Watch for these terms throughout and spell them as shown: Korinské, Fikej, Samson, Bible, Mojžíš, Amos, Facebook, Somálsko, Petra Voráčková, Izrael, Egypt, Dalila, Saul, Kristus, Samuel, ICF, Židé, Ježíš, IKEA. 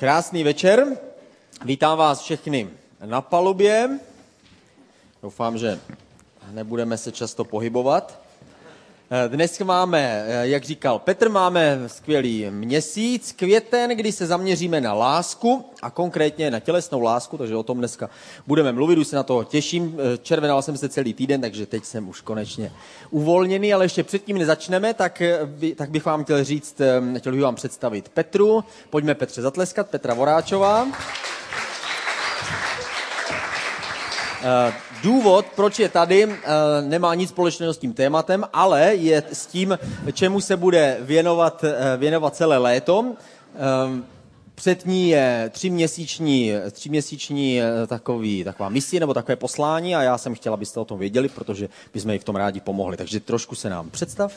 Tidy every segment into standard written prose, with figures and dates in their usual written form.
Krásný večer, vítám vás všechny na palubě. Doufám, že nebudeme se často pohybovat. Dnes máme, jak říkal Petr, máme skvělý měsíc, květen, kdy se zaměříme na lásku a konkrétně na tělesnou lásku, takže o tom dneska budeme mluvit, už se na to těším. Červenal jsem se celý týden, takže teď jsem už konečně uvolněný, ale ještě předtím nezačneme, tak bych vám chtěl říct, chtěl bych vám představit Petru. Pojďme Petře zatleskat, Petra Voráčková. Důvod, proč je tady, nemá nic společného s tím tématem, ale je s tím, čemu se bude věnovat celé léto. Před ní je tříměsíční taková misie nebo takové poslání a já jsem chtěla, abyste o tom věděli, protože bychom jí v tom rádi pomohli. Takže trošku se nám představ.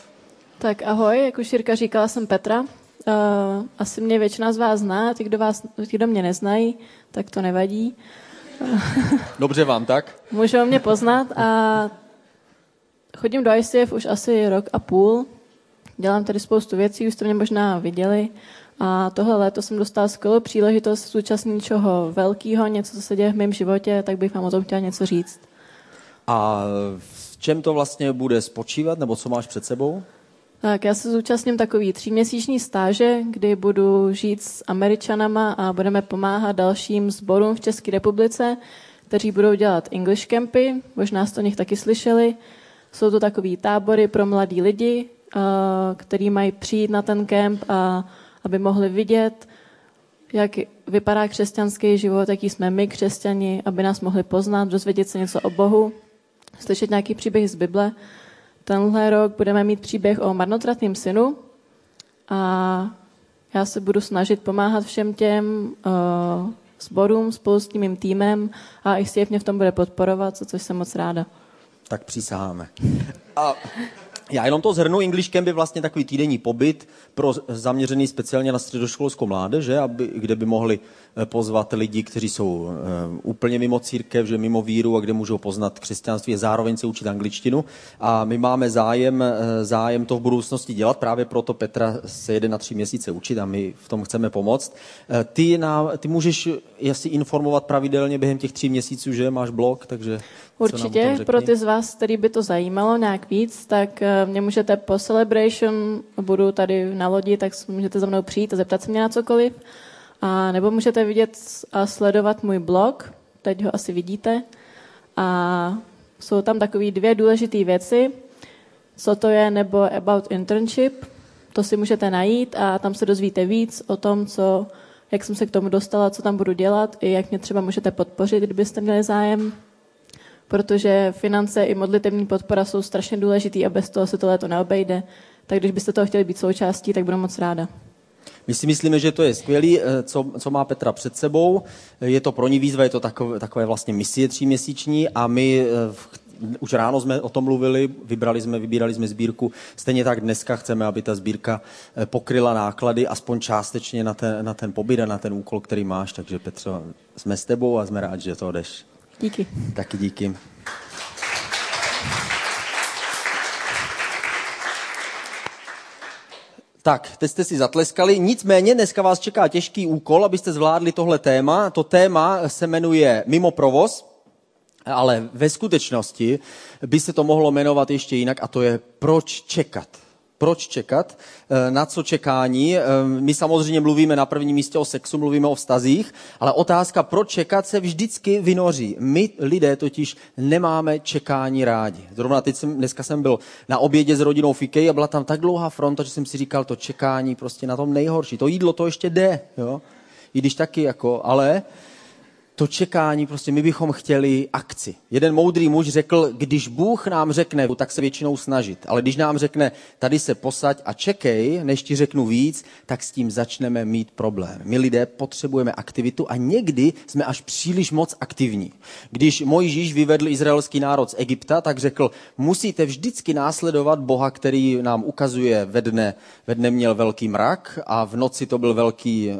Tak ahoj, jak už Jirka říkala, jsem Petra. Asi mě většina z vás zná, ti, kdo mě neznají, tak to nevadí. Dobře vám, tak? Můžou mě poznat a chodím do ICF už asi rok a půl. Dělám tady spoustu věcí, už jste mě možná viděli. A tohle léto jsem dostala skvělou příležitost zúčastnit něčeho velkého, něco, co se děje v mém životě, tak bych vám o tom chtěla něco říct. A v čem to vlastně bude spočívat, nebo co máš před sebou? Tak já se zúčastním takový 3měsíční stáže, kdy budu žít s Američanama a budeme pomáhat dalším sborům v České republice, kteří budou dělat English campy, možná jste o nich taky slyšeli. Jsou to takový tábory pro mladí lidi, kteří mají přijít na ten kemp, a aby mohli vidět, jak vypadá křesťanský život, jaký jsme my křesťani, aby nás mohli poznat, dozvědět se něco o Bohu, slyšet nějaký příběh z Bible. Tenhle rok budeme mít příběh o marnotratném synu a já se budu snažit pomáhat všem těm sborům spolu s tím mým týmem a ICF mě v tom bude podporovat, což jsem moc ráda. Tak přísaháme. A já jenom to zhrnu, English Camp je vlastně takový týdenní pobyt zaměřený speciálně na středoškolskou mládež, kde by mohli pozvat lidi, kteří jsou úplně mimo církev, že mimo víru a kde můžou poznat křesťanství a zároveň se učit angličtinu. A my máme zájem to v budoucnosti dělat, právě proto Petra se jede na 3 měsíce učit a my v tom chceme pomoct. Ty můžeš asi informovat pravidelně během těch 3 měsíců, že máš blog, takže... Určitě, pro ty z vás, který by to zajímalo nějak víc, tak mě můžete po celebration, budu tady na lodi, tak můžete za mnou přijít a zeptat se mě na cokoliv. A nebo můžete vidět a sledovat můj blog, teď ho asi vidíte. A jsou tam takové 2 důležité věci, co to je, nebo about internship, to si můžete najít a tam se dozvíte víc o tom, jak jsem se k tomu dostala, co tam budu dělat i jak mě třeba můžete podpořit, kdybyste měli zájem. Protože finance i modlitevní podpora jsou strašně důležitý a bez toho se to léto neobejde. Tak když byste toho chtěli být součástí, tak budu moc ráda. My si myslíme, že to je skvělý, co má Petra před sebou. Je to pro ní výzva, je to takové vlastně misie 3měsíční a my už ráno jsme o tom mluvili, vybírali jsme sbírku. Stejně tak dneska chceme, aby ta sbírka pokryla náklady aspoň částečně na ten pobyt a na ten úkol, který máš. Takže Petro, jsme s tebou a jsme rádi, že to jdeš. Díky. Taky díky. Tak, teď jste si zatleskali. Nicméně dneska vás čeká těžký úkol, abyste zvládli tohle téma. To téma se jmenuje Mimo provoz, ale ve skutečnosti by se to mohlo jmenovat ještě jinak a to je Proč čekat. Proč čekat? Na co čekání? My samozřejmě mluvíme na prvním místě o sexu, mluvíme o vztazích, ale otázka proč čekat se vždycky vynoří. My lidé totiž nemáme čekání rádi. Zrovna dneska jsem byl na obědě s rodinou Fikej a byla tam tak dlouhá fronta, že jsem si říkal, to čekání prostě na tom nejhorší. To jídlo to ještě jde, jo? I když taky ale... To čekání, prostě my bychom chtěli akci. Jeden moudrý muž řekl, když Bůh nám řekne, tak se většinou snažit. Ale když nám řekne, tady se posaď a čekej, než ti řeknu víc, tak s tím začneme mít problém. My lidé potřebujeme aktivitu a někdy jsme až příliš moc aktivní. Když Mojžíš vyvedl izraelský národ z Egypta, tak řekl, musíte vždycky následovat Boha, který nám ukazuje ve dne. Ve dne měl velký mrak a v noci to byl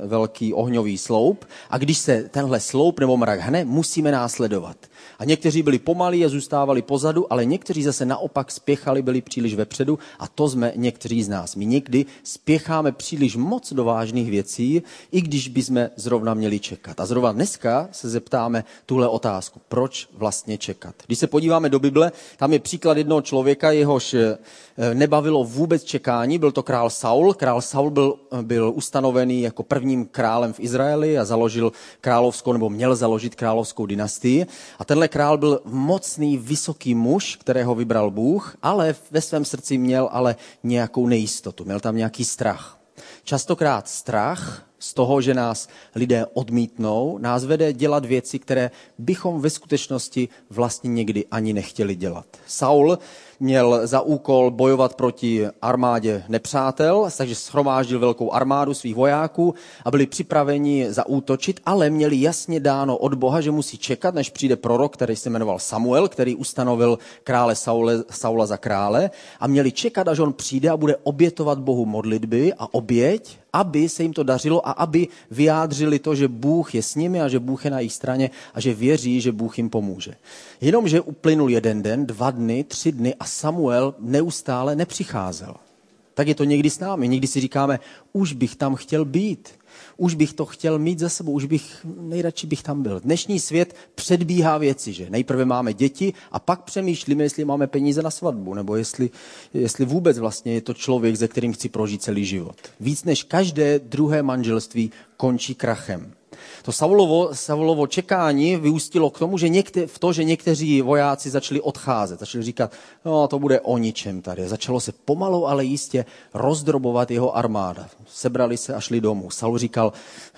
velký ohňový sloup. A když se tenhle sloup nebo mrhne, musíme následovat. A někteří byli pomalí a zůstávali pozadu, ale někteří zase naopak spěchali, byli příliš vepředu a to jsme někteří z nás. My někdy spěcháme příliš moc do vážných věcí, i když bychom zrovna měli čekat. A zrovna dneska se zeptáme tuhle otázku, proč vlastně čekat. Když se podíváme do Bible, tam je příklad jednoho člověka, jehož nebavilo vůbec čekání, byl to král Saul. Král Saul byl ustanovený jako prvním králem v Izraeli a založil královskou, nebo měl založit královskou dynastii. A tenhle král byl mocný, vysoký muž, kterého vybral Bůh, ale ve svém srdci měl ale nějakou nejistotu, měl tam nějaký strach. Častokrát strach z toho, že nás lidé odmítnou, nás vede dělat věci, které bychom ve skutečnosti vlastně někdy ani nechtěli dělat. Saul měl za úkol bojovat proti armádě nepřátel, takže shromáždil velkou armádu svých vojáků a byli připraveni zaútočit, ale měli jasně dáno od Boha, že musí čekat, než přijde prorok, který se jmenoval Samuel, který ustanovil krále Saula za krále, a měli čekat, až on přijde a bude obětovat Bohu modlitby a oběť, aby se jim to dařilo a aby vyjádřili to, že Bůh je s nimi a že Bůh je na jejich straně a že věří, že Bůh jim pomůže. Jenomže uplynul jeden den, 2 dny, 3 dny a Samuel neustále nepřicházel. Tak je to někdy s námi. Někdy si říkáme, už bych tam chtěl být, už bych to chtěl mít za sebou, nejradši bych tam byl. Dnešní svět předbíhá věci, že nejprve máme děti a pak přemýšlíme, jestli máme peníze na svatbu, nebo jestli vůbec vlastně je to člověk, se kterým chci prožít celý život. Víc než každé druhé manželství končí krachem. To Saulovo čekání vyústilo k tomu, že někteří vojáci začali odcházet, začali říkat, no to bude o ničem tady. Začalo se pomalu, ale jistě rozdrobovat jeho armáda. Sebrali se a šli domů. Saul říkal,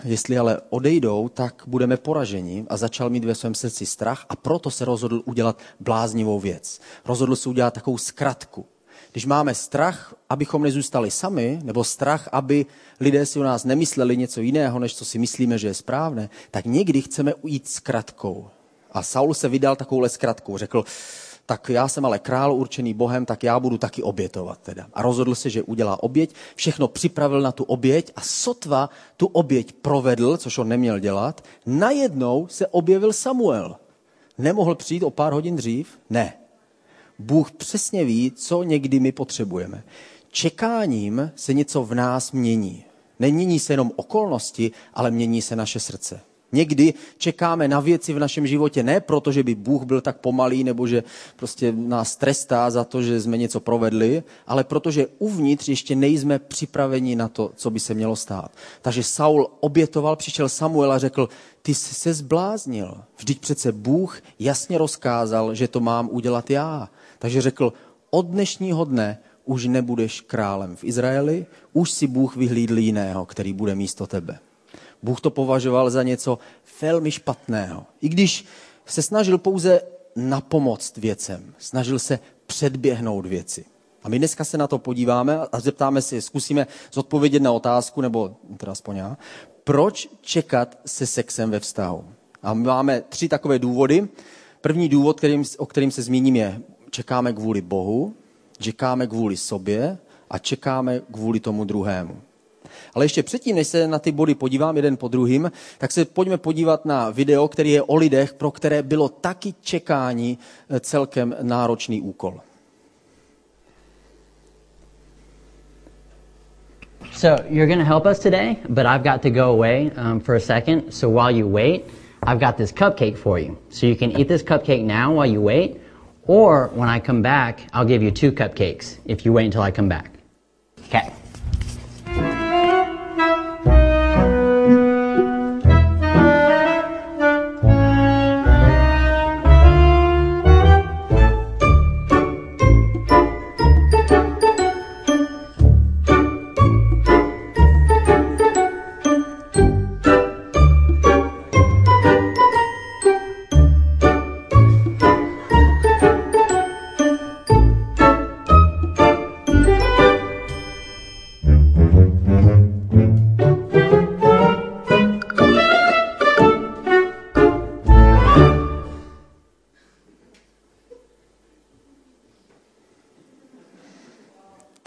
jestli ale odejdou, tak budeme poraženi, a začal mít ve svém srdci strach a proto se rozhodl udělat bláznivou věc. Rozhodl se udělat takovou zkratku. Když máme strach, abychom nezůstali sami, nebo strach, aby lidé si o nás nemysleli něco jiného, než co si myslíme, že je správné, tak někdy chceme ujít zkratkou. A Saul se vydal takovouhle zkratkou. Řekl, tak já jsem ale král určený Bohem, tak já budu taky obětovat teda. A rozhodl se, že udělá oběť, všechno připravil na tu oběť a sotva tu oběť provedl, což on neměl dělat, najednou se objevil Samuel. Nemohl přijít o pár hodin dřív? Ne. Bůh přesně ví, co někdy my potřebujeme. Čekáním se něco v nás mění. Nemění se jenom okolnosti, ale mění se naše srdce. Někdy čekáme na věci v našem životě ne proto, že by Bůh byl tak pomalý nebo že prostě nás trestá za to, že jsme něco provedli, ale protože uvnitř ještě nejsme připraveni na to, co by se mělo stát. Takže Saul obětoval, přišel Samuel a řekl, ty jsi se zbláznil, vždyť přece Bůh jasně rozkázal, že to mám udělat já. Takže řekl, od dnešního dne už nebudeš králem v Izraeli, už si Bůh vyhlídl jiného, který bude místo tebe. Bůh to považoval za něco velmi špatného. I když se snažil pouze napomoct věcem, snažil se předběhnout věci. A my dneska se na to podíváme a zeptáme si, zkusíme zodpovědět na otázku, nebo teda aspoň já, proč čekat se sexem ve vztahu? A my máme 3 takové důvody. První důvod, o kterém se zmíním, je čekáme kvůli Bohu, čekáme kvůli sobě a čekáme kvůli tomu druhému. Ale ještě předtím, než se na ty body podívám jeden po druhým, tak se pojďme podívat na video, který je o lidech, pro které bylo taky čekání celkem náročný úkol. So you're going to help us today, but I've got to go away for a second. So while you wait, I've got this cupcake for you. So you can eat this cupcake now while you wait, or when I come back, I'll give you 2 cupcakes if you wait until I come back. Okay.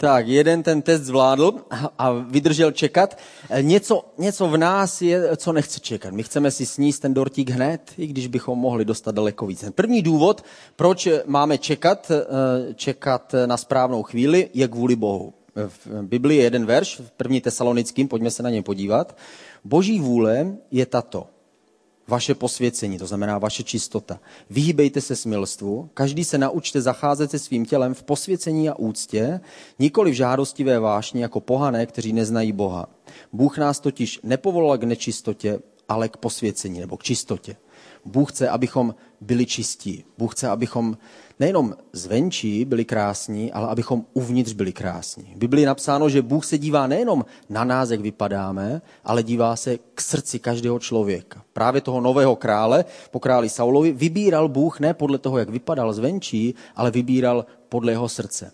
Tak, jeden ten test zvládl a vydržel čekat. Něco v nás je, co nechce čekat. My chceme si sníst ten dortík hned, i když bychom mohli dostat daleko víc. První důvod, proč máme čekat na správnou chvíli, je kvůli Bohu. V Biblii je jeden verš, v 1. Tesalonickým, pojďme se na něj podívat. Boží vůle je tato. Vaše posvěcení, to znamená vaše čistota. Vyhýbejte se smilstvu, každý se naučte zacházet se svým tělem v posvěcení a úctě, nikoli v žádostivé vášni jako pohané, kteří neznají Boha. Bůh nás totiž nepovolal k nečistotě, ale k posvěcení nebo k čistotě. Bůh chce, abychom byli čistí. Bůh chce, abychom nejenom zvenčí byli krásní, ale abychom uvnitř byli krásní. V Biblii je napsáno, že Bůh se dívá nejenom na nás, jak vypadáme, ale dívá se k srdci každého člověka. Právě toho nového krále, po králi Saulovi, vybíral Bůh ne podle toho, jak vypadal zvenčí, ale vybíral podle jeho srdce.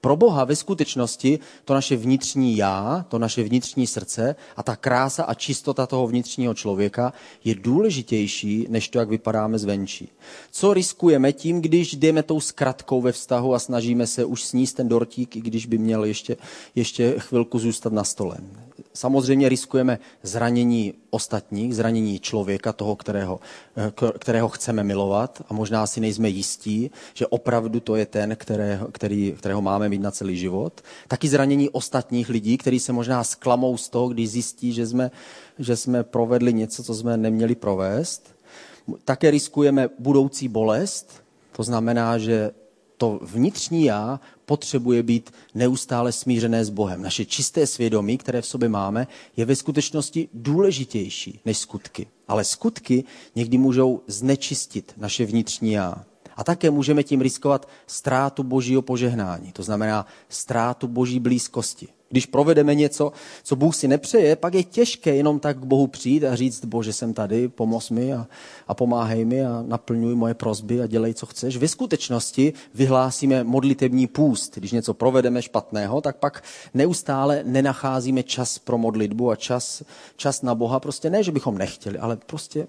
Pro Boha ve skutečnosti to naše vnitřní já, to naše vnitřní srdce a ta krása a čistota toho vnitřního člověka je důležitější, než to, jak vypadáme zvenčí. Co riskujeme tím, když jdeme tou zkratkou ve vztahu a snažíme se už sníst ten dortík, i když by měl ještě chvilku zůstat na stole? Samozřejmě riskujeme zranění ostatních, zranění člověka, toho, kterého chceme milovat a možná si nejsme jistí, že opravdu to je ten, kterého máme mít na celý život. Taky zranění ostatních lidí, kteří se možná zklamou z toho, když zjistí, že jsme provedli něco, co jsme neměli provést. Také riskujeme budoucí bolest, to znamená, že to vnitřní já potřebuje být neustále smířené s Bohem. Naše čisté svědomí, které v sobě máme, je ve skutečnosti důležitější než skutky. Ale skutky někdy můžou znečistit naše vnitřní já. A také můžeme tím riskovat ztrátu Božího požehnání, to znamená ztrátu Boží blízkosti. Když provedeme něco, co Bůh si nepřeje, pak je těžké jenom tak k Bohu přijít a říct, Bože, jsem tady, pomoz mi a pomáhej mi a naplňuj moje prosby a dělej, co chceš. Ve skutečnosti vyhlásíme modlitební půst. Když něco provedeme špatného, tak pak neustále nenacházíme čas pro modlitbu a čas na Boha. Prostě ne, že bychom nechtěli, ale prostě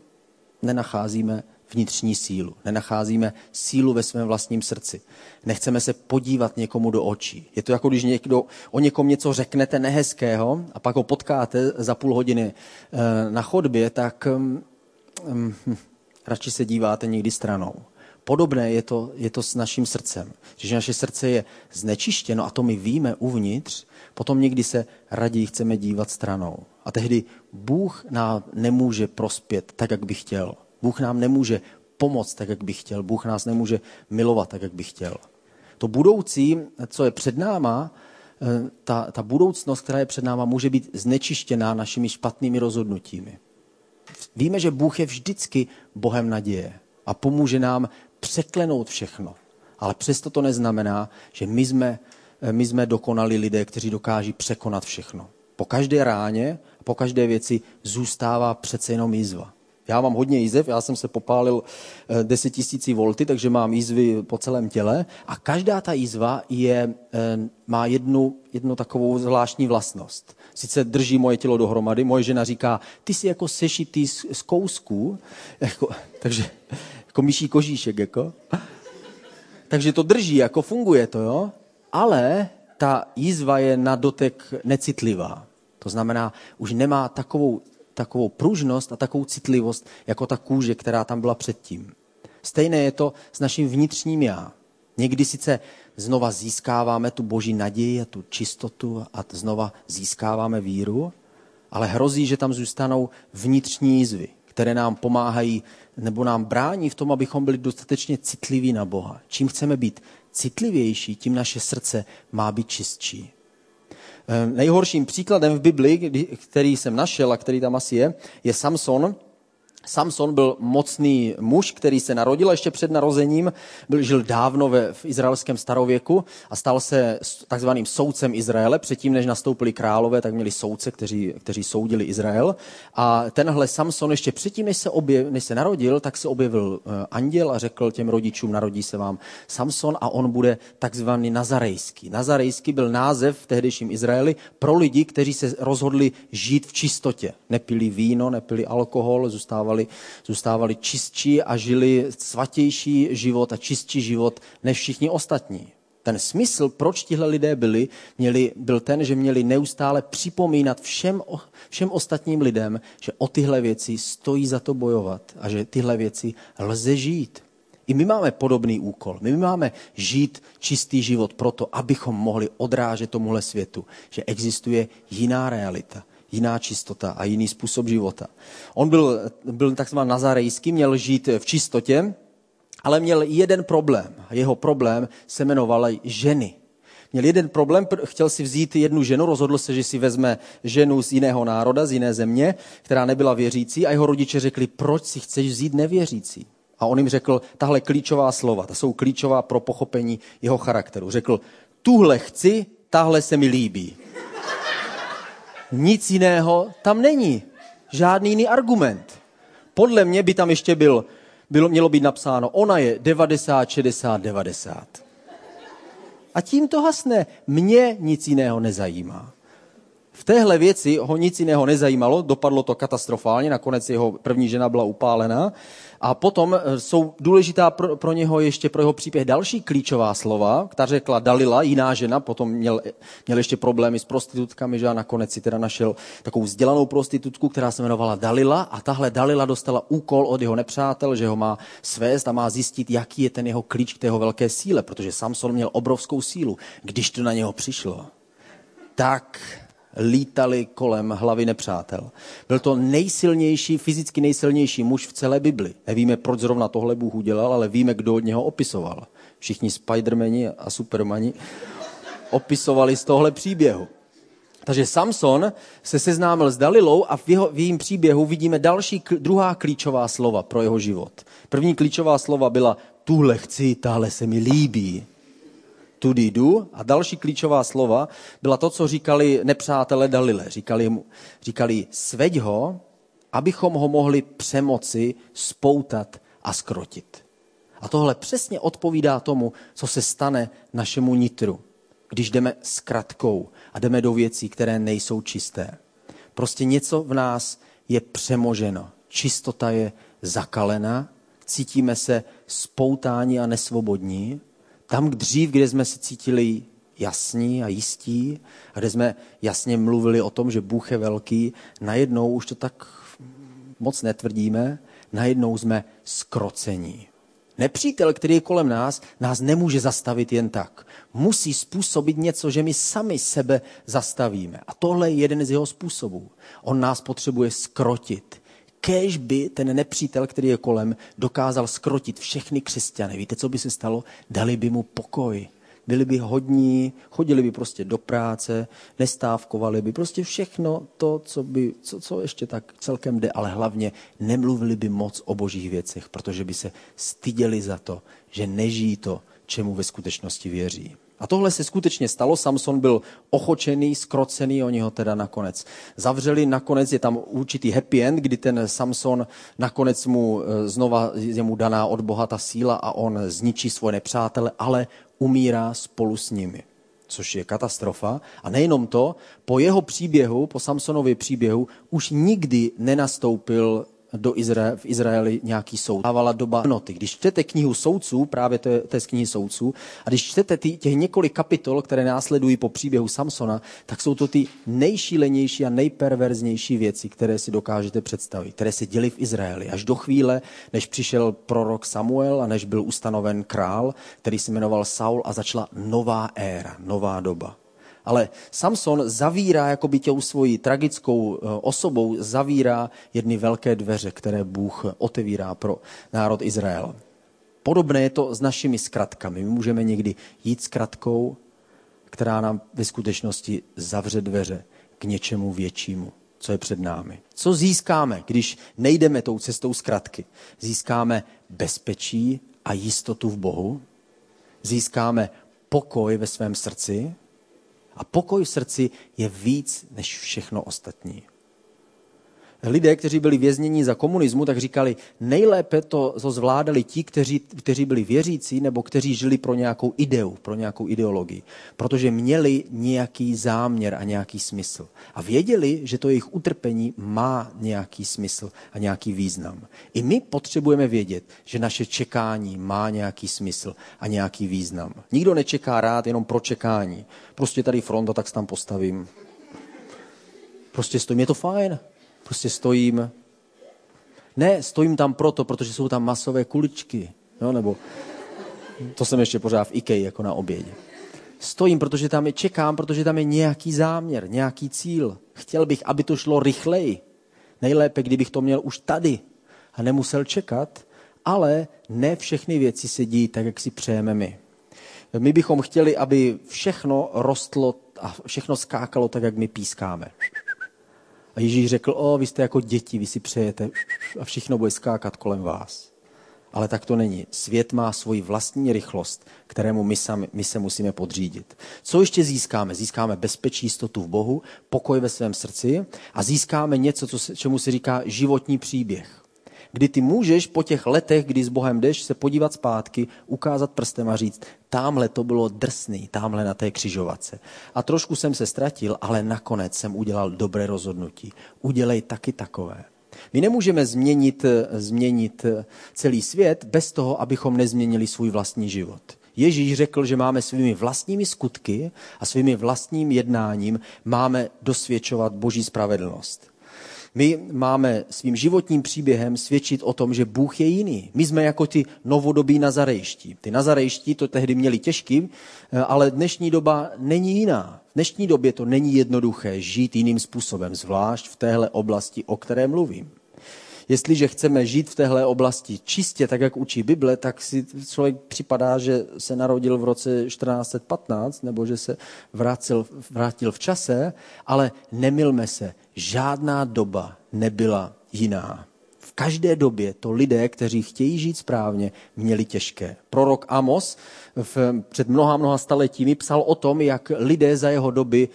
nenacházíme vnitřní sílu. Nenacházíme sílu ve svém vlastním srdci. Nechceme se podívat někomu do očí. Je to jako když někdo o někom něco řeknete nehezkého a pak ho potkáte za půl hodiny na chodbě, tak radši se díváte někdy stranou. Podobné je to s naším srdcem. Když naše srdce je znečištěno, a to my víme uvnitř, potom někdy se raději chceme dívat stranou. A tehdy Bůh nám nemůže prospět tak, jak by chtěl. Bůh nám nemůže pomoct tak, jak by chtěl. Bůh nás nemůže milovat tak, jak by chtěl. To budoucí, co je před náma, ta budoucnost, která je před náma, může být znečištěná našimi špatnými rozhodnutími. Víme, že Bůh je vždycky Bohem naděje a pomůže nám překlenout všechno. Ale přesto to neznamená, že my jsme dokonali lidé, kteří dokáží překonat všechno. Po každé ráně, po každé věci zůstává přece jenom jizva. Já mám hodně jizev, já jsem se popálil 10 000 volty, takže mám jizvy po celém těle a každá ta jizva má jednu takovou zvláštní vlastnost. Sice drží moje tělo dohromady, moje žena říká, ty jsi jako sešitý z kousků, takže jako myší kožíšek, jako. Takže to drží, jako funguje to, jo? Ale ta jizva je na dotek necitlivá. To znamená, už nemá takovou pružnost a takovou citlivost, jako ta kůže, která tam byla předtím. Stejné je to s naším vnitřním já. Někdy sice znova získáváme tu Boží naději a tu čistotu a znova získáváme víru, ale hrozí, že tam zůstanou vnitřní jizvy, které nám pomáhají nebo nám brání v tom, abychom byli dostatečně citliví na Boha. Čím chceme být citlivější, tím naše srdce má být čistší. Nejhorším příkladem v Bibli, který jsem našel a který tam asi je Samson. Samson byl mocný muž, který se narodil ještě před narozením, žil dávno v izraelském starověku a stal se takzvaným soudcem Izraele. Předtím, než nastoupili králové, tak měli soudce, kteří soudili Izrael. A tenhle Samson ještě předtím, než se narodil, tak se objevil anděl a řekl těm rodičům, narodí se vám Samson a on bude takzvaný nazarejský. Nazarejský byl název v tehdejším Izraeli pro lidi, kteří se rozhodli žít v čistotě. Nepili víno, nepili alkohol, zůstávali čistší a žili svatější život a čistší život než všichni ostatní. Ten smysl, proč tihle lidé byl ten, že měli neustále připomínat všem ostatním lidem, že o tyhle věci stojí za to bojovat a že tyhle věci lze žít. I my máme podobný úkol. My máme žít čistý život proto, abychom mohli odrážet tomuhle světu, že existuje jiná realita, jiná čistota a jiný způsob života. On byl takzvaný nazarejský, měl žít v čistotě, ale měl jeden problém. Jeho problém se jmenoval ženy. Měl jeden problém, chtěl si vzít jednu ženu, rozhodl se, že si vezme ženu z jiného národa, z jiné země, která nebyla věřící, a jeho rodiče řekli, proč si chceš vzít nevěřící? A on jim řekl tahle klíčová slova, ta jsou klíčová pro pochopení jeho charakteru. Řekl, tuhle chci, tahle se mi líbí. Nic jiného tam není. Žádný jiný argument. Podle mě by tam ještě mělo být napsáno, ona je 90, 60, 90. A tím to hasne. Mě nic jiného nezajímá. V téhle věci ho nic jiného nezajímalo, dopadlo to katastrofálně, nakonec jeho první žena byla upálena. A potom jsou důležitá pro něho ještě pro jeho příběh další klíčová slova, která řekla Dalila, jiná žena, potom měl ještě problémy s prostitutkami, že a nakonec si teda našel takovou vzdělanou prostitutku, která se jmenovala Dalila, a tahle Dalila dostala úkol od jeho nepřátel, že ho má svést a má zjistit, jaký je ten jeho klíč k té jeho velké síle, protože Samson měl obrovskou sílu. Když to na něho přišlo, tak lítali kolem hlavy nepřátel. Byl to fyzicky nejsilnější muž v celé Bibli. Nevíme, proč zrovna tohle Bůh udělal, ale víme, kdo od něho opisoval. Všichni Spidermani a Supermani opisovali z tohle příběhu. Takže Samson se seznámil s Dalilou a v jejím příběhu vidíme druhá klíčová slova pro jeho život. První klíčová slova byla tuhle chci, tahle se mi líbí. Tudy jdu. A další klíčová slova byla to, co říkali nepřátelé Dalile. Říkali sveď ho, abychom ho mohli přemoci, spoutat a skrotit. A tohle přesně odpovídá tomu, co se stane našemu nitru, když jdeme s kratkou a jdeme do věcí, které nejsou čisté. Prostě něco v nás je přemoženo. Čistota je zakalena, cítíme se spoutáni a nesvobodní. Tam dřív, kde jsme se cítili jasní a jistí a kde jsme jasně mluvili o tom, že Bůh je velký, najednou už to tak moc netvrdíme, najednou jsme zkrocení. Nepřítel, který je kolem nás, nás nemůže zastavit jen tak. Musí způsobit něco, že my sami sebe zastavíme. A tohle je jeden z jeho způsobů. On nás potřebuje zkrotit. Kéž by ten nepřítel, který je kolem, dokázal skrotit všechny křesťany. Víte, co by se stalo? Dali by mu pokoj. Byli by hodní, chodili by prostě do práce, nestávkovali by prostě všechno to, co ještě tak celkem jde, ale hlavně nemluvili by moc o božích věcech, protože by se styděli za to, že nežijí to, čemu ve skutečnosti věří. A tohle se skutečně stalo, Samson byl ochočený, zkrocený, oni ho teda nakonec zavřeli, nakonec je tam určitý happy end, kdy ten Samson nakonec je mu daná od Boha ta síla a on zničí svoje nepřátele, ale umírá spolu s nimi, což je katastrofa. A nejenom to, po Samsonově příběhu už nikdy nenastoupil v Izraeli nějaký soud. Dávala doba noty. Když čtete knihu soudců, právě to je z knihy soudců, a když čtete těch několik kapitol, které následují po příběhu Samsona, tak jsou to ty nejšílenější a nejperverznější věci, které si dokážete představit, které se děly v Izraeli. Až do chvíle, než přišel prorok Samuel a než byl ustanoven král, který se jmenoval Saul, a začala nová éra, nová doba. Ale Samson zavírá, jakoby těm svojí tragickou osobou, zavírá jedny velké dveře, které Bůh otevírá pro národ Izrael. Podobné je to s našimi zkratkami. My můžeme někdy jít zkratkou, která nám ve skutečnosti zavře dveře k něčemu většímu, co je před námi. Co získáme, když nejdeme tou cestou zkratky? Získáme bezpečí a jistotu v Bohu, získáme pokoj ve svém srdci. A pokoj v srdci je víc než všechno ostatní. lidé, kteří byli vězněni za komunismu, tak říkali, nejlépe to zvládali ti, kteří byli věřící nebo kteří žili pro nějakou ideu, pro nějakou ideologii, protože měli nějaký záměr a nějaký smysl. A věděli, že to jejich utrpení má nějaký smysl a nějaký význam. I my potřebujeme vědět, že naše čekání má nějaký smysl a nějaký význam. Nikdo nečeká rád jenom pro čekání. Prostě tady fronta, tak se tam postavím. Prostě stojím, je to fajn. Prostě stojím. Ne, stojím tam proto, protože jsou tam masové kuličky. Jo, nebo to jsem ještě pořád v IKEA jako na obědě. Stojím, protože tam je, čekám, protože tam je nějaký záměr, nějaký cíl. Chtěl bych, aby to šlo rychleji. Nejlépe, kdybych to měl už tady a nemusel čekat, ale ne všechny věci se dějí tak, jak si přejeme my. My bychom chtěli, aby všechno rostlo a všechno skákalo tak, jak my pískáme. A Ježíš řekl, vy jste jako děti, vy si přejete a všechno bude skákat kolem vás. Ale tak to není. Svět má svoji vlastní rychlost, kterému my se musíme podřídit. Co ještě získáme? Získáme bezpečí, jistotu v Bohu, pokoj ve svém srdci a získáme něco, čemu se říká životní příběh. Kdy ty můžeš po těch letech, kdy s Bohem jdeš, se podívat zpátky, ukázat prstem a říct, támhle to bylo drsný, támhle na té křižovatce. A trošku jsem se ztratil, ale nakonec jsem udělal dobré rozhodnutí. Udělej taky takové. My nemůžeme změnit celý svět bez toho, abychom nezměnili svůj vlastní život. Ježíš řekl, že máme svými vlastními skutky a svými vlastním jednáním máme dosvědčovat Boží spravedlnost. My máme svým životním příběhem svědčit o tom, že Bůh je jiný. My jsme jako ty novodobí nazarejští. Ty nazarejští to tehdy měli těžký, ale dnešní doba není jiná. V dnešní době to není jednoduché žít jiným způsobem, zvlášť v téhle oblasti, o které mluvím. Jestliže chceme žít v téhle oblasti čistě, tak jak učí Bible, tak si člověk připadá, že se narodil v roce 1415, nebo že se vrátil v čase, ale nemylme se, žádná doba nebyla jiná. V každé době to lidé, kteří chtějí žít správně, měli těžké. Prorok Amos před mnoha staletími psal o tom, jak lidé za jeho doby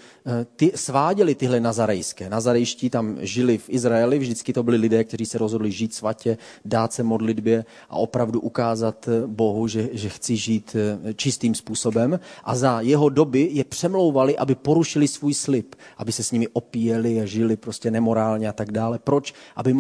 sváděli tyhle nazarejské. Nazarejští tam žili v Izraeli, vždycky to byli lidé, kteří se rozhodli žít svatě, dát se modlitbě a opravdu ukázat Bohu, že chci žít čistým způsobem. A za jeho doby je přemlouvali, aby porušili svůj slib, aby se s nimi opíjeli a žili prostě nemorálně a tak dále. Proč? Aby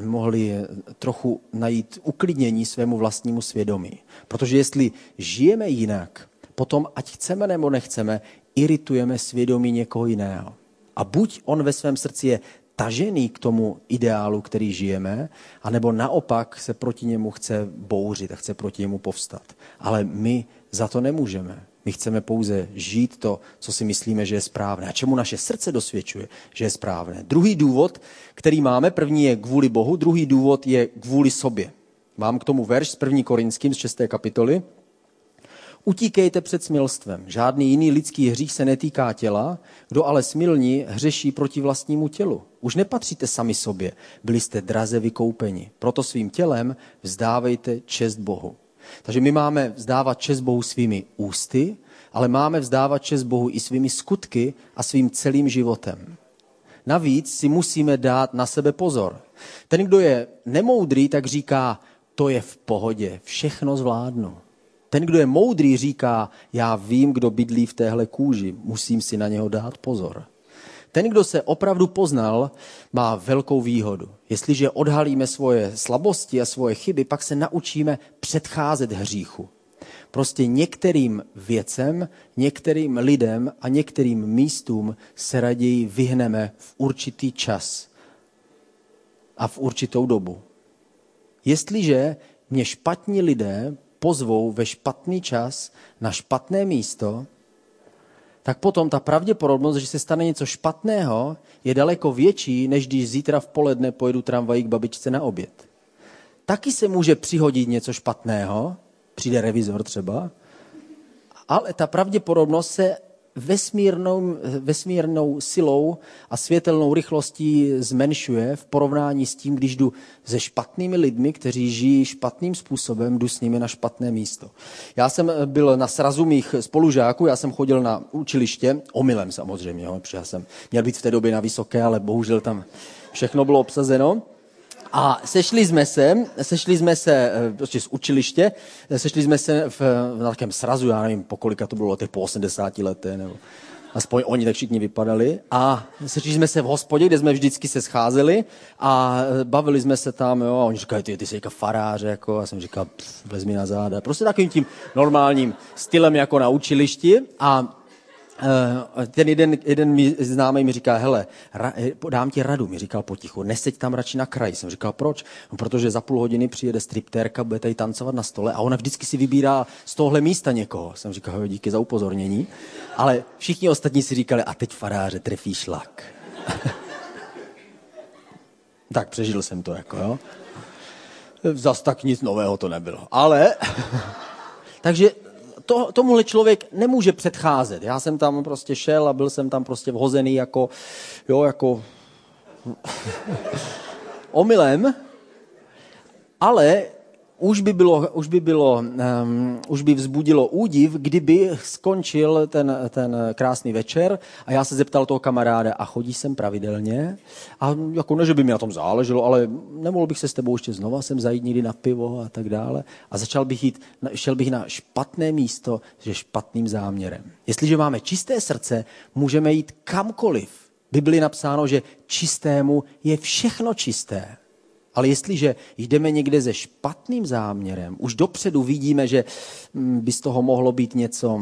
mohli trochu najít uklidnění svému vlastnímu svědomí. Protože jestli žijeme jinak, potom, ať chceme nebo nechceme, iritujeme svědomí někoho jiného. A buď on ve svém srdci je tažený k tomu ideálu, který žijeme, anebo naopak se proti němu chce bouřit a chce proti němu povstat. Ale my za to nemůžeme. My chceme pouze žít to, co si myslíme, že je správné a čemu naše srdce dosvědčuje, že je správné. Druhý důvod, který máme, první je kvůli Bohu, druhý důvod je kvůli sobě. Mám k tomu verš z 1. Korinským z 6. kapitoly. Utíkejte před smilstvem. Žádný jiný lidský hřích se netýká těla, kdo ale smilní, hřeší proti vlastnímu tělu. Už nepatříte sami sobě, byli jste draze vykoupeni. Proto svým tělem vzdávejte čest Bohu. Takže my máme vzdávat čest Bohu svými ústy, ale máme vzdávat čest Bohu i svými skutky a svým celým životem. Navíc si musíme dát na sebe pozor. Ten, kdo je nemoudrý, tak říká, to je v pohodě, všechno zvládnu. Ten, kdo je moudrý, říká, já vím, kdo bydlí v téhle kůži, musím si na něho dát pozor. Ten, kdo se opravdu poznal, má velkou výhodu. Jestliže odhalíme svoje slabosti a svoje chyby, pak se naučíme předcházet hříchu. Prostě některým věcem, některým lidem a některým místům se raději vyhneme v určitý čas a v určitou dobu. Jestliže mě špatní lidé pozvou ve špatný čas na špatné místo, tak potom ta pravděpodobnost, že se stane něco špatného, je daleko větší, než když zítra v poledne pojedu tramvají k babičce na oběd. Taky se může přihodit něco špatného, přijde revizor třeba, ale ta pravděpodobnost se vesmírnou silou a světelnou rychlostí zmenšuje v porovnání s tím, když jdu se špatnými lidmi, kteří žijí špatným způsobem, jdu s nimi na špatné místo. Já jsem byl na srazu mých spolužáků, já jsem chodil na učiliště, omylem samozřejmě, jo, protože já jsem měl být v té době na vysoké, ale bohužel tam všechno bylo obsazeno. A sešli jsme se prostě z učiliště, sešli jsme se na takém srazu, já nevím, po kolika to bylo, po 80 letech, nebo aspoň oni tak všichni vypadali. A sešli jsme se v hospodě, kde jsme vždycky se scházeli a bavili jsme se tam, jo, a oni říkají, ty jsi jako farář, jako, a jsem říkal, vlez mi na záda. Prostě takovým tím normálním stylem jako na učilišti a ten jeden známý mi říká, hele, dám ti radu, mi říkal potichu, neseď tam radši na kraji. Jsem říkal, proč? No, protože za půl hodiny přijede striptérka, bude tady tancovat na stole a ona vždycky si vybírá z tohle místa někoho. Jsem říkal, jo, díky za upozornění. Ale všichni ostatní si říkali, a teď faráře trefí šlak. Tak přežil jsem to, jako jo. Zas tak nic nového to nebylo. Ale, takže... Tomuhle člověk nemůže předcházet. Já jsem tam prostě šel a byl jsem tam prostě vhozený jako, jo, jako omylem, ale už by vzbudilo údiv, kdyby skončil ten krásný večer a já se zeptal toho kamaráda, a chodíš sem pravidelně? A jako ne, že by mi na tom záleželo, ale nemohl bych se s tebou ještě znova sem zajít někdy na pivo a tak dále. A začal bych šel bych na špatné místo se špatným záměrem. Jestliže máme čisté srdce, můžeme jít kamkoliv. Biblii napsáno, že čistému je všechno čisté. Ale jestliže jdeme někde se špatným záměrem, už dopředu vidíme, že by z toho mohlo být něco,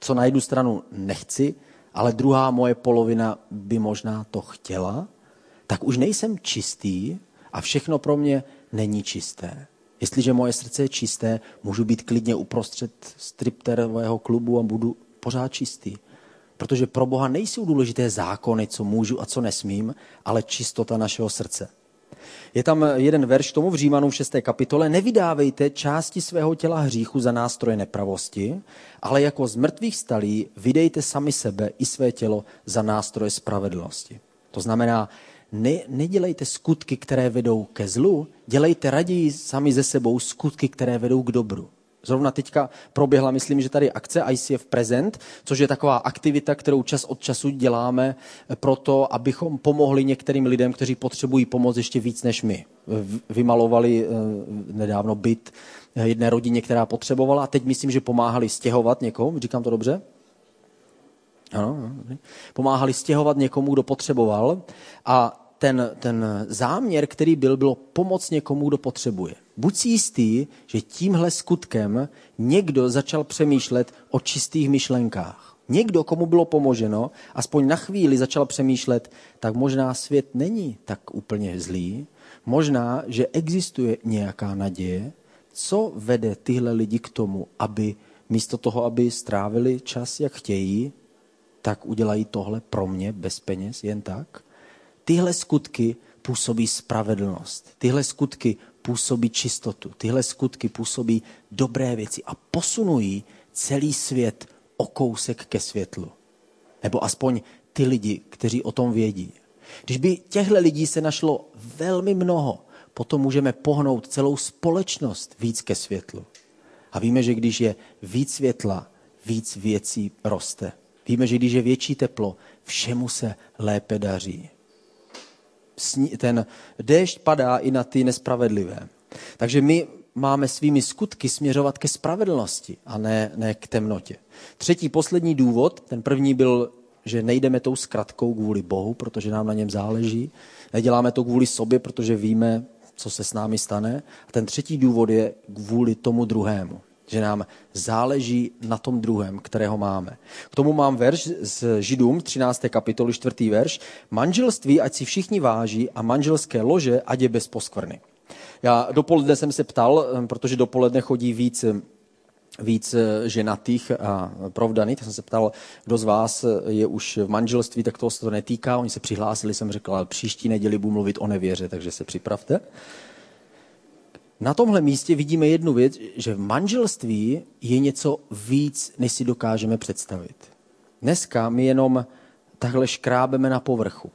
co na jednu stranu nechci, ale druhá moje polovina by možná to chtěla, tak už nejsem čistý a všechno pro mě není čisté. Jestliže moje srdce je čisté, můžu být klidně uprostřed stripterového klubu a budu pořád čistý. Protože pro Boha nejsou důležité zákony, co můžu a co nesmím, ale čistota našeho srdce. Je tam jeden verš tomu v Římanům v 6. kapitole. Nevydávejte části svého těla hříchu za nástroje nepravosti, ale jako z mrtvých stalí vydejte sami sebe i své tělo za nástroje spravedlnosti. To znamená, nedělejte skutky, které vedou ke zlu, dělejte raději sami ze sebou skutky, které vedou k dobru. Zrovna teďka proběhla, myslím, že tady akce ICF Present, což je taková aktivita, kterou čas od času děláme proto, abychom pomohli některým lidem, kteří potřebují pomoc ještě víc než my. Vymalovali nedávno byt jedné rodině, která potřebovala a teď myslím, že pomáhali stěhovat někoho, říkám to dobře? Ano, pomáhali stěhovat někomu, kdo potřeboval a ten záměr, který bylo pomoc někomu, kdo potřebuje. Buď si jistý, že tímhle skutkem někdo začal přemýšlet o čistých myšlenkách. Někdo, komu bylo pomoženo, aspoň na chvíli začal přemýšlet, tak možná svět není tak úplně zlý, možná, že existuje nějaká naděje, co vede tyhle lidi k tomu, aby místo toho, aby strávili čas, jak chtějí, tak udělají tohle pro mě bez peněz, jen tak. Tyhle skutky působí spravedlnost, tyhle skutky působí čistotu, tyhle skutky působí dobré věci a posunují celý svět o kousek ke světlu. Nebo aspoň ty lidi, kteří o tom vědí. Když by těchto lidí se našlo velmi mnoho, potom můžeme pohnout celou společnost víc ke světlu. A víme, že když je víc světla, víc věcí roste. Víme, že když je větší teplo, všemu se lépe daří. Ten déšť padá i na ty nespravedlivé. Takže my máme svými skutky směřovat ke spravedlnosti a ne k temnotě. Třetí, poslední důvod, ten první byl, že nejdeme tou zkratkou kvůli Bohu, protože nám na něm záleží. Neděláme to kvůli sobě, protože víme, co se s námi stane. A ten třetí důvod je kvůli tomu druhému, že nám záleží na tom druhém, kterého máme. K tomu mám verš z Židům, 13. kapitoly, 4. verš. Manželství, ať si všichni váží, a manželské lože, ať je bez poskvrny. Já dopoledne jsem se ptal, protože dopoledne chodí víc ženatých a provdaných, tak jsem se ptal, kdo z vás je už v manželství, tak toho se to netýká. Oni se přihlásili, jsem řekl, ale příští neděli budu mluvit o nevěře, takže se připravte. Na tomhle místě vidíme jednu věc, že v manželství je něco víc, než si dokážeme představit. Dneska my jenom takhle škrábeme na povrchu.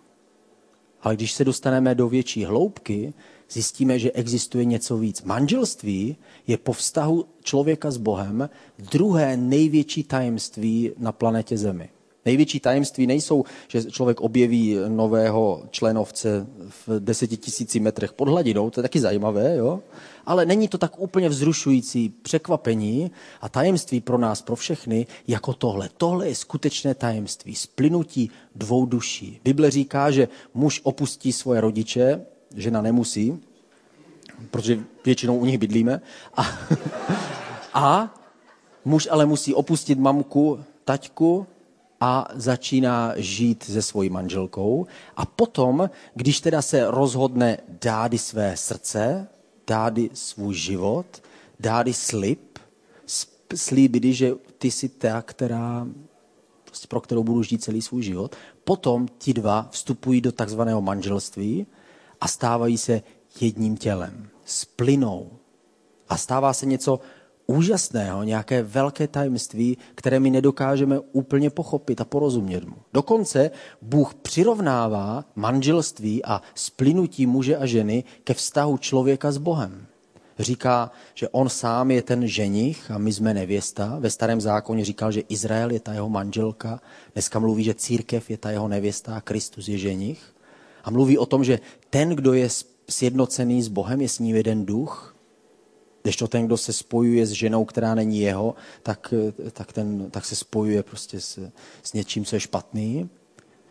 Ale když se dostaneme do větší hloubky, zjistíme, že existuje něco víc. Manželství je po vztahu člověka s Bohem druhé největší tajemství na planetě Zemi. Největší tajemství nejsou, že člověk objeví nového členovce v 10 000 metrech pod hladinou, to je taky zajímavé, jo? Ale není to tak úplně vzrušující překvapení a tajemství pro nás, pro všechny, jako tohle. Tohle je skutečné tajemství, splynutí dvou duší. Bible říká, že muž opustí svoje rodiče, žena nemusí, protože většinou u nich bydlíme, a muž ale musí opustit mamku, taťku, a začíná žít se svojí manželkou. A potom, když teda se rozhodne dády své srdce, dády svůj život, dády slib, slíbit, že ty jsi ta, která, pro kterou budu žít celý svůj život, potom ti dva vstupují do takzvaného manželství a stávají se jedním tělem, splynou. A stává se něco úžasného, nějaké velké tajemství, které my nedokážeme úplně pochopit a porozumět mu. Dokonce Bůh přirovnává manželství a splynutí muže a ženy ke vztahu člověka s Bohem. Říká, že on sám je ten ženich a my jsme nevěsta. Ve Starém zákoně říkal, že Izrael je ta jeho manželka. Dneska mluví, že církev je ta jeho nevěsta a Kristus je ženich. A mluví o tom, že ten, kdo je sjednocený s Bohem, je s ním jeden duch. Kdežto ten, kdo se spojuje s ženou, která není jeho, tak se spojuje prostě s něčím, co je špatný.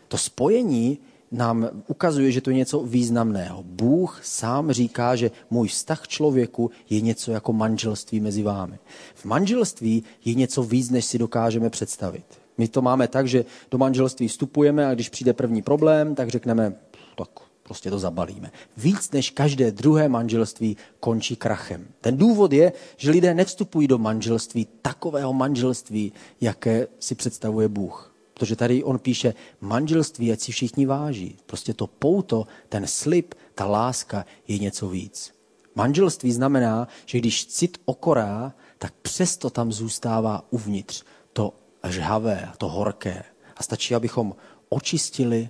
To spojení nám ukazuje, že to je něco významného. Bůh sám říká, že můj vztah člověku je něco jako manželství mezi vámi. V manželství je něco víc, než si dokážeme představit. My to máme tak, že do manželství vstupujeme a když přijde první problém, tak řekneme, tak prostě to zabalíme. Víc než každé druhé manželství končí krachem. Ten důvod je, že lidé nevstupují do manželství, takového manželství, jaké si představuje Bůh. Protože tady on píše, manželství, ať si všichni váží. Prostě to pouto, ten slib, ta láska je něco víc. Manželství znamená, že když cit okorá, tak přesto tam zůstává uvnitř to žhavé, to horké. A stačí, abychom očistili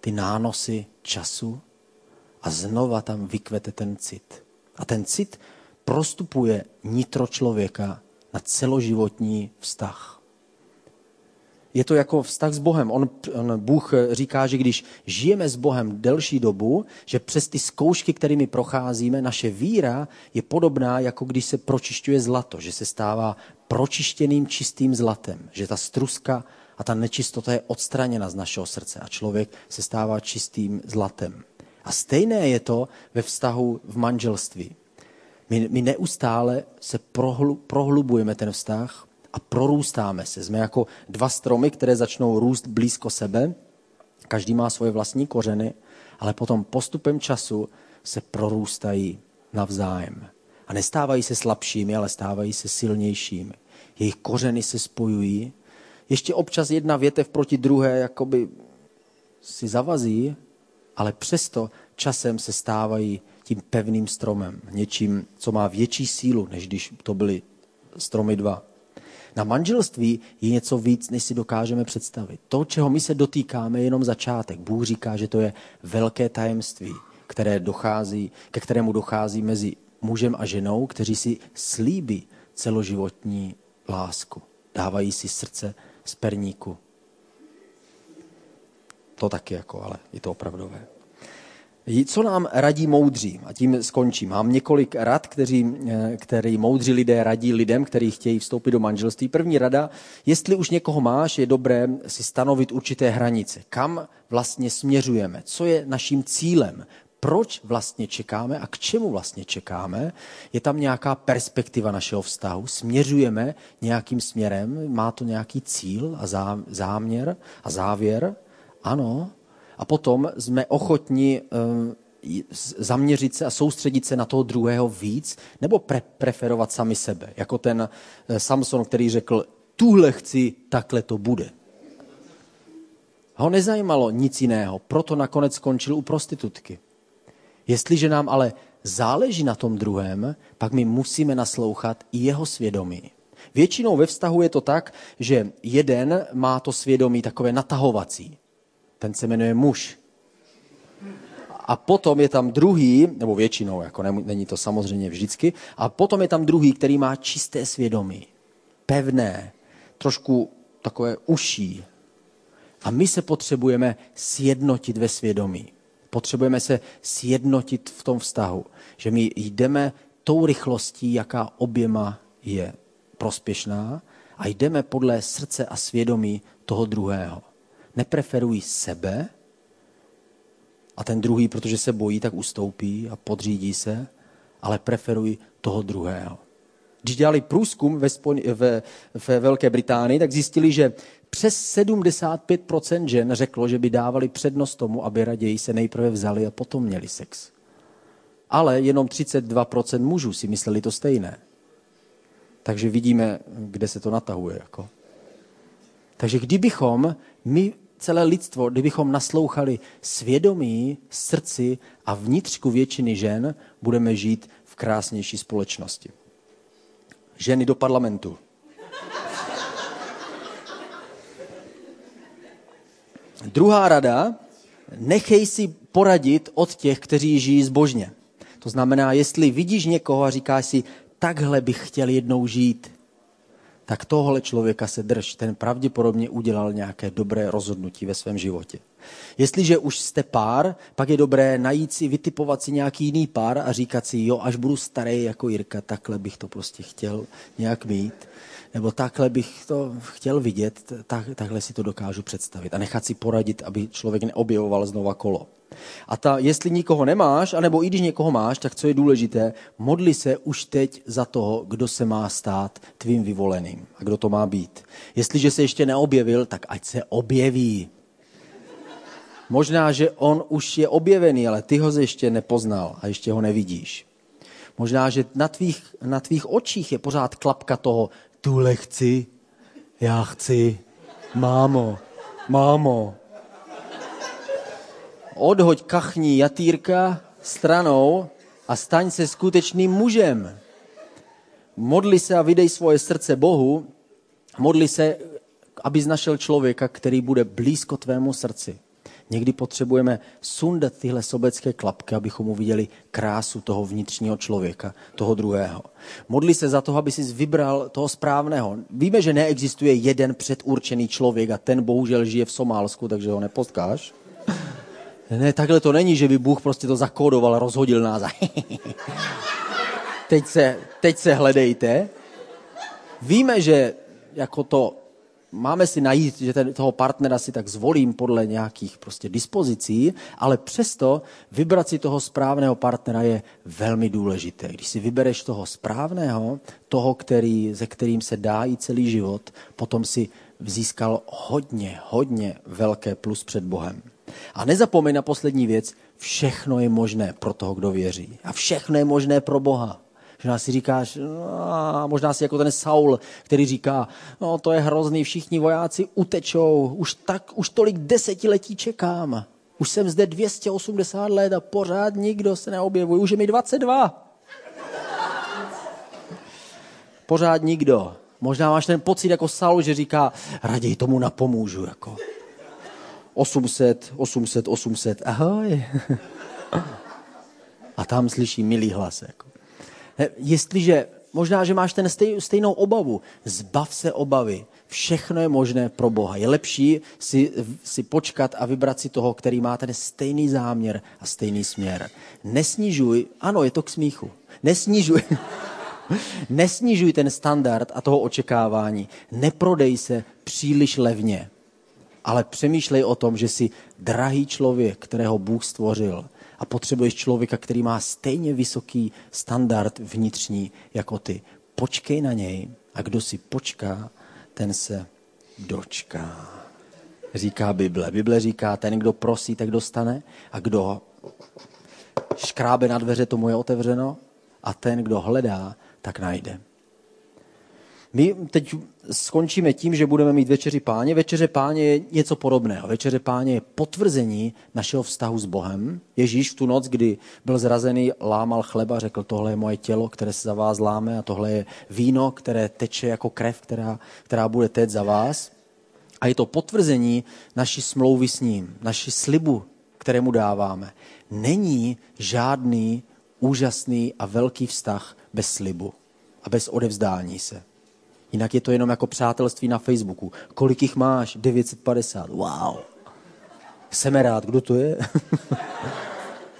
ty nánosy času a znova tam vykvete ten cit. A ten cit prostupuje nitro člověka na celoživotní vztah. Je to jako vztah s Bohem. Bůh říká, že když žijeme s Bohem delší dobu, že přes ty zkoušky, kterými procházíme, naše víra je podobná, jako když se pročišťuje zlato, že se stává pročištěným čistým zlatem, že ta struska a ta nečistota je odstraněna z našeho srdce a člověk se stává čistým zlatem. A stejné je to ve vztahu v manželství. My neustále se prohlubujeme ten vztah a prorůstáme se. Jsme jako dva stromy, které začnou růst blízko sebe. Každý má svoje vlastní kořeny, ale potom postupem času se prorůstají navzájem. A nestávají se slabšími, ale stávají se silnějšími. Jejich kořeny se spojují. Ještě občas jedna větev proti druhé jakoby si zavazí, ale přesto časem se stávají tím pevným stromem, něčím, co má větší sílu, než když to byly stromy dva. Na manželství je něco víc, než si dokážeme představit. To, čeho my se dotýkáme, je jenom začátek. Bůh říká, že to je velké tajemství, ke kterému dochází mezi mužem a ženou, kteří si slíbí celoživotní lásku. Dávají si srdce z perníku. To taky jako, ale je to opravdové. Co nám radí moudří? A tím skončím. Mám několik rad, které moudří lidé radí lidem, kteří chtějí vstoupit do manželství. První rada, jestli už někoho máš, je dobré si stanovit určité hranice. Kam vlastně směřujeme? Co je naším cílem? Proč vlastně čekáme a k čemu vlastně čekáme? Je tam nějaká perspektiva našeho vztahu? Směřujeme nějakým směrem? Má to nějaký cíl a záměr a závěr? Ano. A potom jsme ochotni zaměřit se a soustředit se na toho druhého víc nebo preferovat sami sebe? Jako ten Samson, který řekl, tuhle chci, takhle to bude. Ho nezajímalo nic jiného, proto nakonec skončil u prostitutky. Jestliže nám ale záleží na tom druhém, pak my musíme naslouchat i jeho svědomí. Většinou ve vztahu je to tak, že jeden má to svědomí takové natahovací. Ten se jmenuje muž. A potom je tam druhý, nebo většinou, jako není to samozřejmě vždycky, a potom je tam druhý, který má čisté svědomí. Pevné, trošku takové uší, A my se potřebujeme sjednotit ve svědomí. Potřebujeme se sjednotit v tom vztahu, že my jdeme tou rychlostí, jaká oběma je prospěšná, a jdeme podle srdce a svědomí toho druhého. Nepreferují sebe a ten druhý, protože se bojí, tak ustoupí a podřídí se, ale preferují toho druhého. Když dělali průzkum ve Velké Británii, tak zjistili, že přes 75% žen řeklo, že by dávali přednost tomu, aby raději se nejprve vzali a potom měli sex. Ale jenom 32% mužů si mysleli to stejné. Takže vidíme, kde se to natahuje. Jako. Takže kdybychom, my celé lidstvo, kdybychom naslouchali svědomí, srdci a vnitřku většiny žen, budeme žít v krásnější společnosti. Ženy do parlamentu. Druhá rada, nechej si poradit od těch, kteří žijí zbožně. To znamená, jestli vidíš někoho a říkáš si, takhle bych chtěl jednou žít, tak tohle člověka se drž. Ten pravděpodobně udělal nějaké dobré rozhodnutí ve svém životě. Jestliže už jste pár, pak je dobré najít si, vytipovat si nějaký jiný pár a říkat si, jo, až budu starý jako Jirka, takhle bych to prostě chtěl nějak mít. Nebo takhle bych to chtěl vidět, takhle si to dokážu představit. A nechat si poradit, aby člověk neobjevoval znova kolo. A jestli nikoho nemáš, anebo i když někoho máš, tak co je důležité, modli se už teď za toho, kdo se má stát tvým vyvoleným a kdo to má být. Jestliže se ještě neobjevil, tak ať se objeví. Možná, že on už je objevený, ale ty ho ještě nepoznal a ještě ho nevidíš. Možná, že na tvých očích je pořád klapka toho, tuhle chci, já chci, mámo. Odhoď kachní jatýrka stranou a staň se skutečným mužem. Modli se a vydej svoje srdce Bohu. Modli se, abys našel člověka, který bude blízko tvému srdci. Někdy potřebujeme sundat tyhle sobecké klapky, abychom uviděli krásu toho vnitřního člověka, toho druhého. Modli se za to, aby jsi vybral toho správného. Víme, že neexistuje jeden předurčený člověk a ten bohužel žije v Somálsku, takže ho nepotkáš. Ne, takhle to není, že by Bůh prostě to zakódoval a rozhodil nás. Teď se hledejte. Víme, že jako to máme si najít, že toho partnera si tak zvolím podle nějakých prostě dispozicí, ale přesto vybrat si toho správného partnera je velmi důležité. Když si vybereš toho správného, toho, se kterým se dá i celý život, potom si získal hodně velké plus před Bohem. A nezapomeň na poslední věc, všechno je možné pro toho, kdo věří. A všechno je možné pro Boha. Možná si říkáš, no, možná si jako ten Saul, který říká, no to je hrozný, všichni vojáci utečou, už tolik desetiletí čekám. Už jsem zde 280 let a pořád nikdo se neobjevuje, už je mi 22. Pořád nikdo. Možná máš ten pocit jako Saul, že říká, raději tomu napomůžu, jako 800, ahoj. A tam slyší milý hlas, jako. Jestliže, možná, že máš ten stejnou obavu, zbav se obavy. Všechno je možné pro Boha. Je lepší si počkat a vybrat si toho, který má ten stejný záměr a stejný směr. Nesnižuj, ano, je to k smíchu, nesnižuj ten standard a toho očekávání. Neprodej se příliš levně, ale přemýšlej o tom, že jsi drahý člověk, kterého Bůh stvořil. A potřebuješ člověka, který má stejně vysoký standard vnitřní jako ty. Počkej na něj a kdo si počká, ten se dočká. Říká Bible. Bible říká, ten, kdo prosí, tak dostane a kdo škrábe na dveře, tomu je otevřeno a ten, kdo hledá, tak najde. My teď skončíme tím, že budeme mít večeři Páně. Večeře Páně je něco podobného. Večeře Páně je potvrzení našeho vztahu s Bohem. Ježíš v tu noc, kdy byl zrazený, lámal chleba, řekl, tohle je moje tělo, které se za vás láme a tohle je víno, které teče jako krev, která bude téct za vás. A je to potvrzení naší smlouvy s ním, naši slibu, kterému dáváme. Není žádný úžasný a velký vztah bez slibu a bez odevzdání se. Jinak je to jenom jako přátelství na Facebooku. Kolik jich máš? 950. Wow. Jsem rád, kdo to je?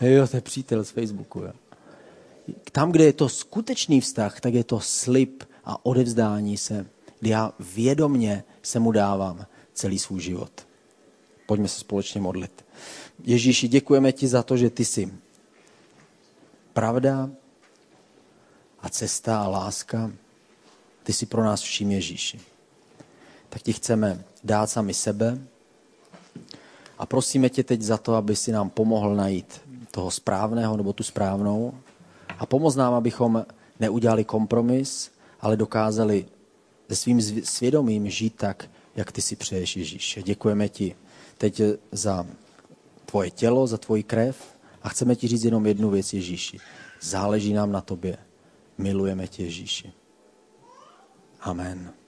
Jo, to je přítel z Facebooku. Jo. Tam, kde je to skutečný vztah, tak je to slib a odevzdání se, kdy já vědomně se mu dávám celý svůj život. Pojďme se společně modlit. Ježíši, děkujeme ti za to, že ty jsi pravda a cesta a láska. Ty jsi pro nás vším, Ježíši. Tak ti chceme dát sami sebe a prosíme tě teď za to, aby si nám pomohl najít toho správného nebo tu správnou a pomoz nám, abychom neudělali kompromis, ale dokázali se svým svědomím žít tak, jak ty si přeješ, Ježíš. Děkujeme ti teď za tvoje tělo, za tvoji krev a chceme ti říct jenom jednu věc, Ježíši. Záleží nám na tobě. Milujeme tě, Ježíši. Amen.